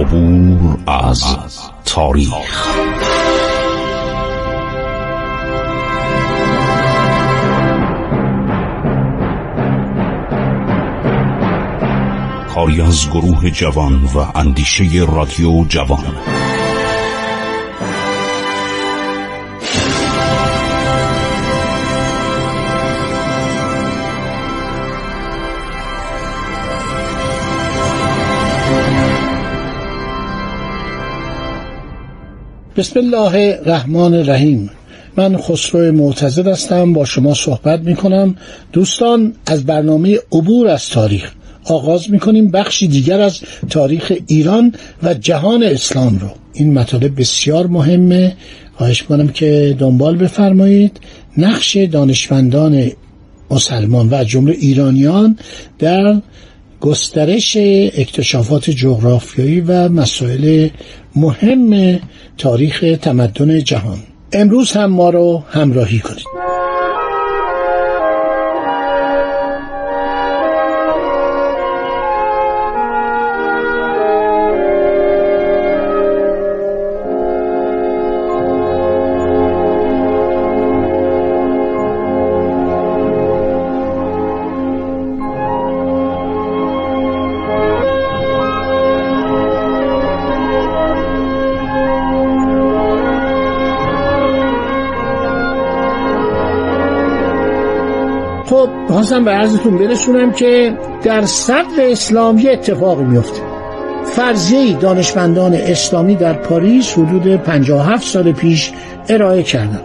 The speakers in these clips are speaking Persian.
عبور از تاریخ. کاری از گروه جوان و اندیشه رادیو جوان. بسم الله الرحمن الرحیم. من خسرو معتضد هستم، با شما صحبت می کنم. دوستان، از برنامه عبور از تاریخ آغاز می کنیم، بخشی دیگر از تاریخ ایران و جهان اسلام رو. این مطالب بسیار مهمه، خواهش می‌کنم که دنبال بفرمایید. نقش دانشمندان مسلمان و از جمله ایرانیان در گسترش اکتشافات جغرافیایی و مسائل مهم تاریخ تمدن جهان. امروز هم ما رو همراهی کنید. خواستم به عرضتون برسونم که در صدر اسلام یه اتفاقی میفته. فرضیه دانشمندان اسلامی در پاریس حدود 57 سال پیش ارائه کردند.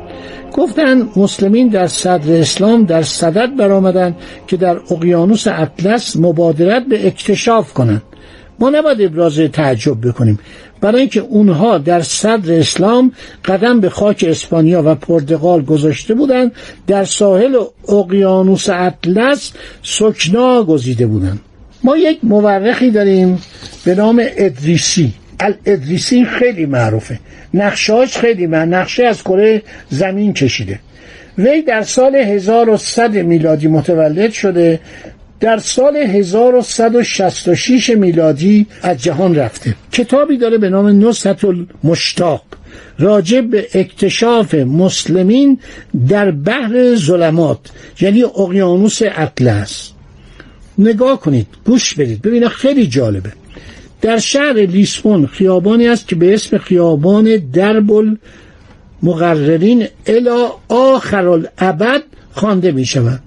گفتن مسلمین در صدر اسلام در صدد برآمدند که در اقیانوس اطلس مبادرت به اکتشاف کنند. ما نباید ابراز تعجب بکنیم، برای اینکه اونها در صدر اسلام قدم به خاک اسپانیا و پرتغال گذاشته بودند، در ساحل اقیانوس اطلس سکنا گزیده بودند. ما یک مورخی داریم به نام ادریسی. الادریسی خیلی معروفه، نقشه‌اش خیلی نقشه از کره زمین کشیده. وی در سال 1100 میلادی متولد شده، در سال 1166 میلادی از جهان رفته. کتابی داره به نام نسط المشتاق راجع به اکتشاف مسلمین در بحر ظلمات، یعنی اقیانوس اطلس. نگاه کنید، گوش بدید، ببینید، خیلی جالبه. در شهر لیسبون خیابانی است که به اسم خیابان دربل مقررین الی آخر الابد خوانده می شود.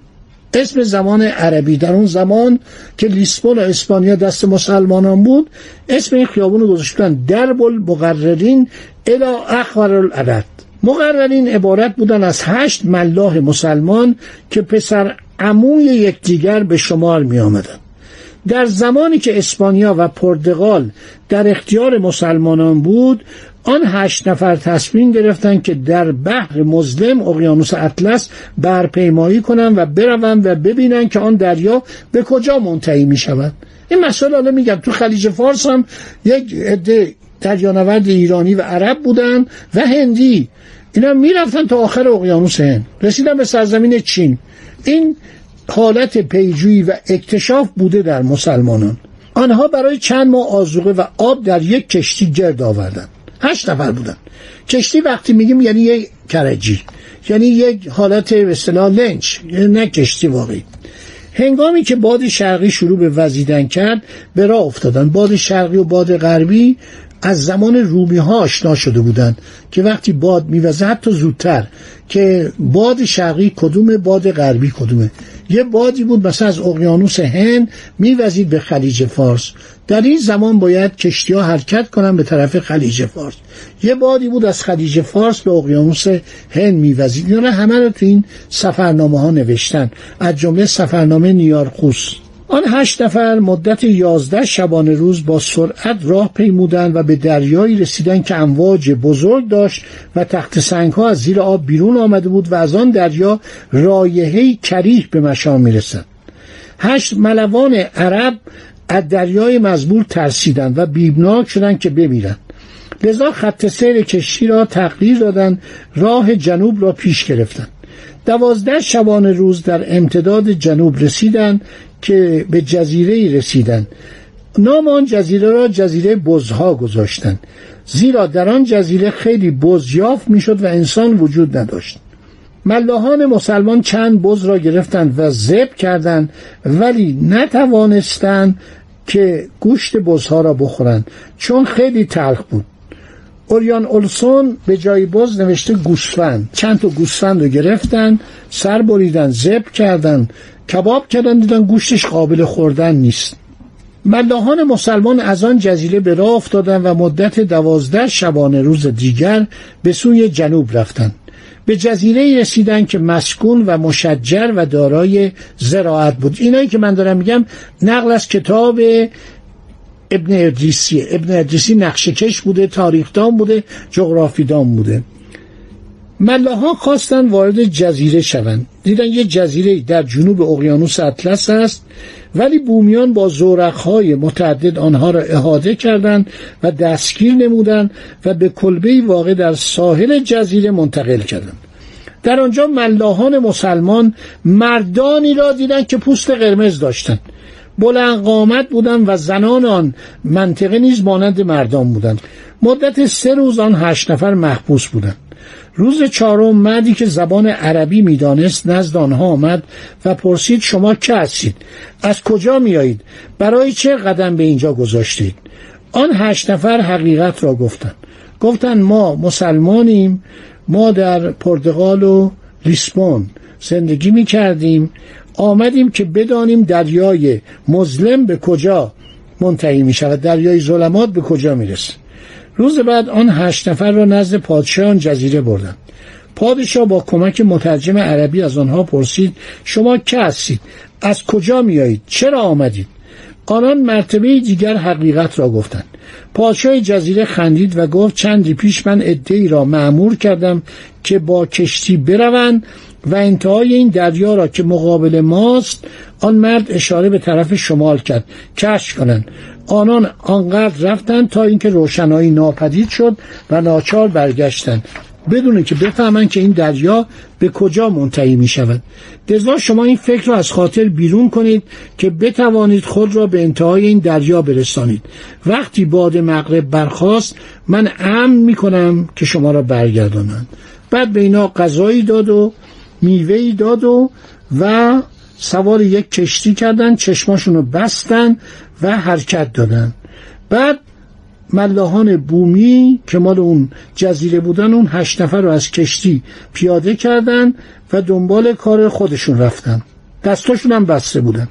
اسم زمان عربی، در اون زمان که لیسبون و اسپانیا دست مسلمانان بود، اسم این خیابون رو گذاشتن دربل مقررین الی آخر الابد. مقررین عبارت بودن از 8 ملاح مسلمان که پسر عموی یکدیگر به شمار می آمدند. در زمانی که اسپانیا و پرتغال در اختیار مسلمانان بود، آن 8 نفر تصمیم گرفتند که در بحر مظلم اقیانوس اطلس برپیمایی کنند و بروند و ببینند که آن دریا به کجا منتهی می شود. این مسئله، حالا میگم، تو خلیج فارس هم یک عده دریانورد ایرانی و عرب بودن و هندی، اینا میرفتن تا آخر اقیانوس هند، رسیدن به سرزمین چین. این حالت پیجویی و اکتشاف بوده در مسلمانان. آنها برای چند ماه آذوقه و آب در یک کشتی گرد آوردند. 8 نفر بودن. کشتی وقتی میگیم یعنی یک کرجی، یعنی یک حالت به اصطلاح لنچ، یعنی نه کشتی واقعی. هنگامی که باد شرقی شروع به وزیدن کرد، به راه افتادن. باد شرقی و باد غربی از زمان رومی ها آشنا شده بودند که وقتی باد میوزه، حتی زودتر، که باد شرقی کدومه باد غربی کدومه. یه بادی بود مثلا از اقیانوس هند میوزید به خلیج فارس، در این زمان باید کشتی ها حرکت کنن به طرف خلیج فارس. یه بادی بود از خلیج فارس به اقیانوس هند میوزید. یعنی همه رو تو این سفرنامه ها نوشتن، از جمله سفرنامه نیارخوس. آن 8 نفر مدت 11 شبانه روز با سرعت راه پیمودند و به دریایی رسیدند که امواج بزرگ داشت و تخت سنگ‌ها از زیر آب بیرون آمده بود و از آن دریا رایحه‌ای کریه به مشام می‌رسید. 8 ملوان عرب از دریای مزبور ترسیدند و بیمناک شدند که بمیرند، لذا خط سیر کشتی را تغییر دادند، راه جنوب را پیش گرفتند. 12 شبانه روز در امتداد جنوب رسیدند که به جزیره‌ای رسیدند. نام آن جزیره را جزیره بزها گذاشتند، زیرا در آن جزیره خیلی بز یافت میشد و انسان وجود نداشت. ملاحان مسلمان چند بز را گرفتند و ذبح کردند، ولی نتوانستند که گوشت بزها را بخورند چون خیلی تلخ بود. اوریان اولسون به جای بز نوشته گوسفند. چند تا گوسفند رو گرفتن، سر بریدن، ذبح کردن، کباب کردن، دیدن گوشتش قابل خوردن نیست. ملاحان مسلمان از آن جزیره به راه افتادن و مدت 12 شبانه روز دیگر به سوی جنوب رفتند. به جزیره رسیدن که مسکون و مشجر و دارای زراعت بود. اینایی که من دارم میگم نقل از کتاب ابن ادریسی. ابن ادریسی نقشه‌کش بوده، تاریخدان بوده، جغرافیدان بوده. ملاحان خواستن وارد جزیره شوند. دیدن یه جزیره در جنوب اقیانوس اطلس است، ولی بومیان با زورق‌های متعدد آنها را احاطه کردند و دستگیر نمودند و به کلبه‌ای واقع در ساحل جزیره منتقل کردند. در آنجا ملاحان مسلمان مردانی را دیدند که پوست قرمز داشتند، بلند قامت بودند و زنان آن منطقه نیز مانند مردان بودند. مدت 3 روز آن 8 نفر محبوس بودند. روز 4م مردی که زبان عربی میدانست نزد آنها آمد و پرسید شما که هستید؟ از کجا میایید؟ برای چه قدم به اینجا گذاشتید؟ آن 8 نفر حقیقت را گفتند. گفتند ما مسلمانیم، ما در پرتغال و لیسبون زندگی میکردیم، آمدیم که بدانیم دریای مظلم به کجا منتهی می شود، دریای ظلمات به کجا می رسد. روز بعد آن 8 نفر را نزد پادشاه جزیره بردند. پادشاه با کمک مترجم عربی از آنها پرسید شما که هستید؟ از کجا می آیید؟ چرا آمدید؟ آنان مرتبه دیگر حقیقت را گفتند. پادشاه جزیره خندید و گفت چندی پیش من عده‌ای را مأمور کردم که با کشتی بروند و انتهای این دریا را که مقابل ماست، آن مرد اشاره به طرف شمال کرد، کشف کنند. آنان آنقدر رفتند تا اینکه روشنایی ناپدید شد و ناچار برگشتند، بدون که بفهمند که این دریا به کجا منتهی می شود. لذا شما این فکر را از خاطر بیرون کنید که بتوانید خود را به انتهای این دریا برسانید. وقتی باد مغرب برخاست من امن می کنم که شما را برگردانند. بعد به اینا غذایی داد و میوهی داد و سوار یک کشتی کردن، چشماشونو بستن و حرکت دادن. بعد ملاحان بومی که مال اون جزیره بودن اون 8 نفر رو از کشتی پیاده کردن و دنبال کار خودشون رفتن، دستاشون هم بسته بودن.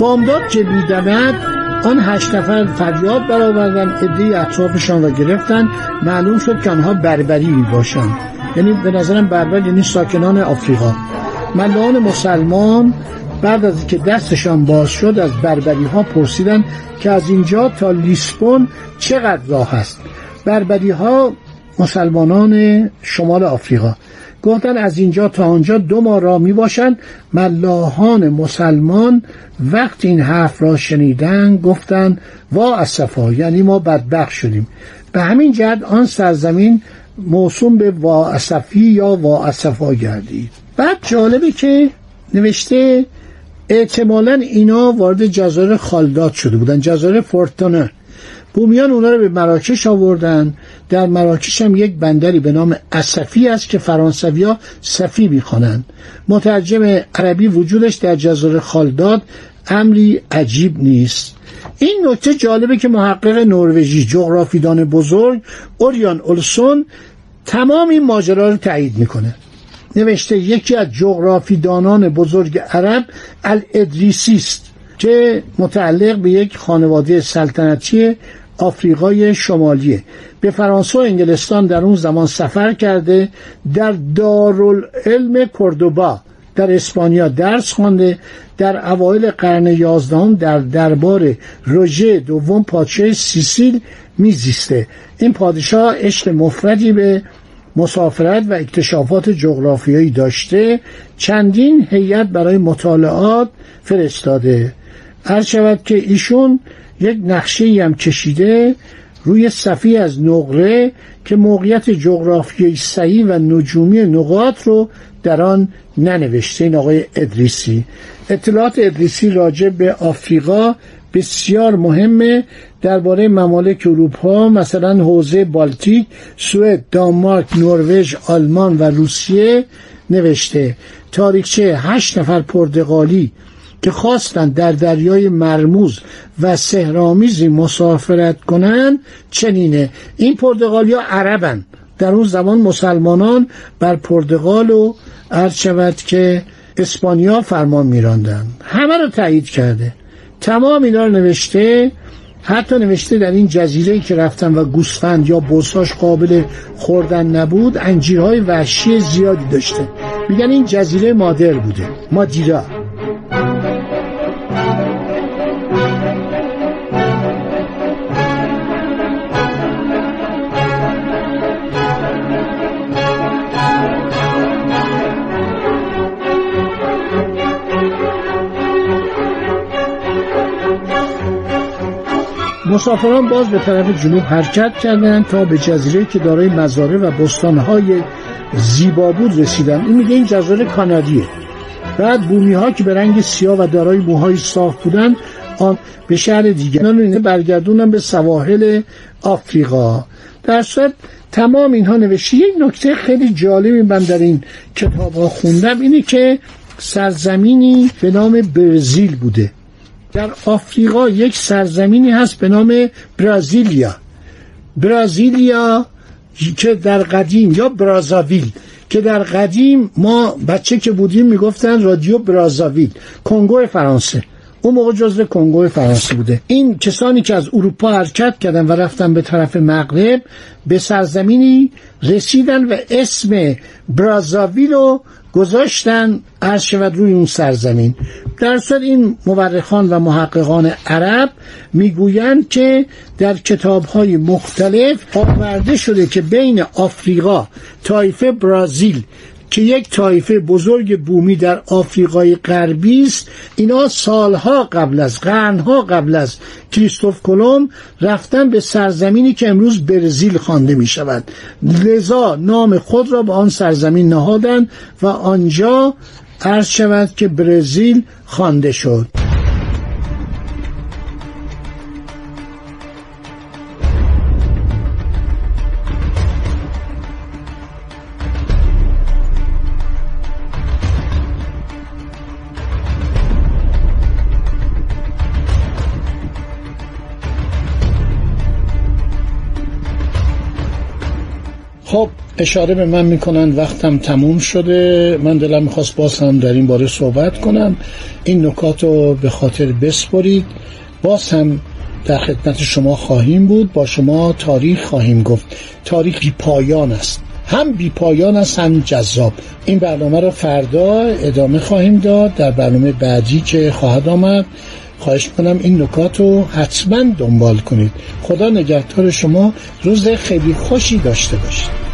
بامداد که بیدمد آن 8 نفر فریاد برآوردن، عده‌ای اطرافشان را گرفتن. معلوم شد که آنها بربری میباشند، یعنی به نظرم بربر یعنی ساکنان آفریقا. ملاحان مسلمان بعد از که دستشان باز شد از بربری ها پرسیدن که از اینجا تا لیسبون چقدر راه است. بربری ها مسلمانان شمال آفریقا گفتن از اینجا تا آنجا 2 ماه راه می باشند. ملاحان مسلمان وقتی این حرف را شنیدن گفتن وا اسفا، یعنی ما بدبخت شدیم. به همین جهت آن سرزمین موسوم به وا اسفی یا وا اسفا گردید. بعد جالبه که نوشته احتمالاً اینا وارد جزایر خالدات شده بودن، جزایر فورتونه. بومیان اونا رو به مراکش آوردن. در مراکش هم یک بندری به نام اسفی است که فرانسویا صفی میخوانند. مترجم عربی وجودش در جزایر خالداد امری عجیب نیست. این نکته جالبه که محقق نروژی، جغرافیدان بزرگ اوریان اولسون، تمام این ماجرا رو تایید میکنه. نوشته یکی از جغرافیدانان بزرگ عرب الادریسی است که متعلق به یک خانواده سلطنتی آفریقای شمالیه. به فرانسه و انگلستان در اون زمان سفر کرده. در دارالعلم کوردوبا در اسپانیا درس خوانده. در اوایل قرن 11 در دربار روژه دوم پادشاه سیسیل میزیسته. این پادشاه عشق مفردی به مسافرت و اکتشافات جغرافیایی داشته، چندین هیئت برای مطالعات فرستاده. عرض شود که ایشون یک نقشه‌ای هم کشیده روی صفی از نقره که موقعیت جغرافیایی صحیح و نجومی نقاط رو در آن ننوشته. این آقای ادریسی. اطلاعات ادریسی راجع به آفریقا بسیار مهمه. درباره ممالک اروپا، مثلا حوزه بالتیک، سوئد، دانمارک، نروژ، آلمان و روسیه نوشته. تاریخچه 8 نفر پرتغالی که خواستند در دریای مرموز و سحرآمیزی مسافرت کنند چنینه. این پرتغالیا عربن. در اون زمان مسلمانان بر پرتغال و عرض شود که اسپانیا فرمان می‌راندن. همه رو تایید کرده. تمام اینا رو نوشته. حتی نوشته در این جزیره‌ای که رفتن و گوسفند یا بوساش قابل خوردن نبود، انجیرهای وحشی زیادی داشته. میگن این جزیره مادر بوده، مادیرا. مسافران باز به طرف جنوب حرکت کردند تا به جزیره‌ای که دارای مزارع و بستان‌های زیبا بود رسیدند. این میگه این جزیره کانادیه. بعد بومی‌ها که به رنگ سیاه و دارای موهای صاف بودند آن به شهر دیگر برگردوندن به سواحل آفریقا. در صورت تمام اینها نوشته. یک نکته خیلی جالبی من در این کتاب‌ها خوندم اینه که سرزمینی به نام برزیل بوده. در آفریقا یک سرزمینی هست به نام برازیلیا که در قدیم، یا برازاویل که در قدیم ما بچه که بودیم میگفتن رادیو برازاویل، کنگو فرانسه. اون موقع جزء کنگو فرانسه بوده. این کسانی که از اروپا حرکت کردن و رفتن به طرف مغرب به سرزمینی رسیدن و اسم برازاویل رو گذاشتن عرض شود روی اون سرزمین. در صورت این مورخان و محققان عرب میگویند که در کتاب‌های مختلف آورده شده که بین آفریقا طایفه برازیل که یک طایفه بزرگ بومی در آفریقای غربی است، اینا سالها قبل از، قرنها قبل از کریستوف کلمب رفتن به سرزمینی که امروز برزیل خوانده می شود، لذا نام خود را به آن سرزمین نهادند و آنجا عرض شود که برزیل خوانده شد. خب اشاره به من میکنن وقتم تموم شده. من دلم میخواست باز هم در این باره صحبت کنم. این نکات رو به خاطر بسپرید. باز هم در خدمت شما خواهیم بود، با شما تاریخ خواهیم گفت. تاریخ بی پایان است، هم بی پایان است هم جذاب. این برنامه رو فردا ادامه خواهیم داد در برنامه بعدی که خواهد آمد. خواهش میکنم این نکات رو حتما دنبال کنید. خدا نگهدار شما. روز خیلی خوشی داشته باشید.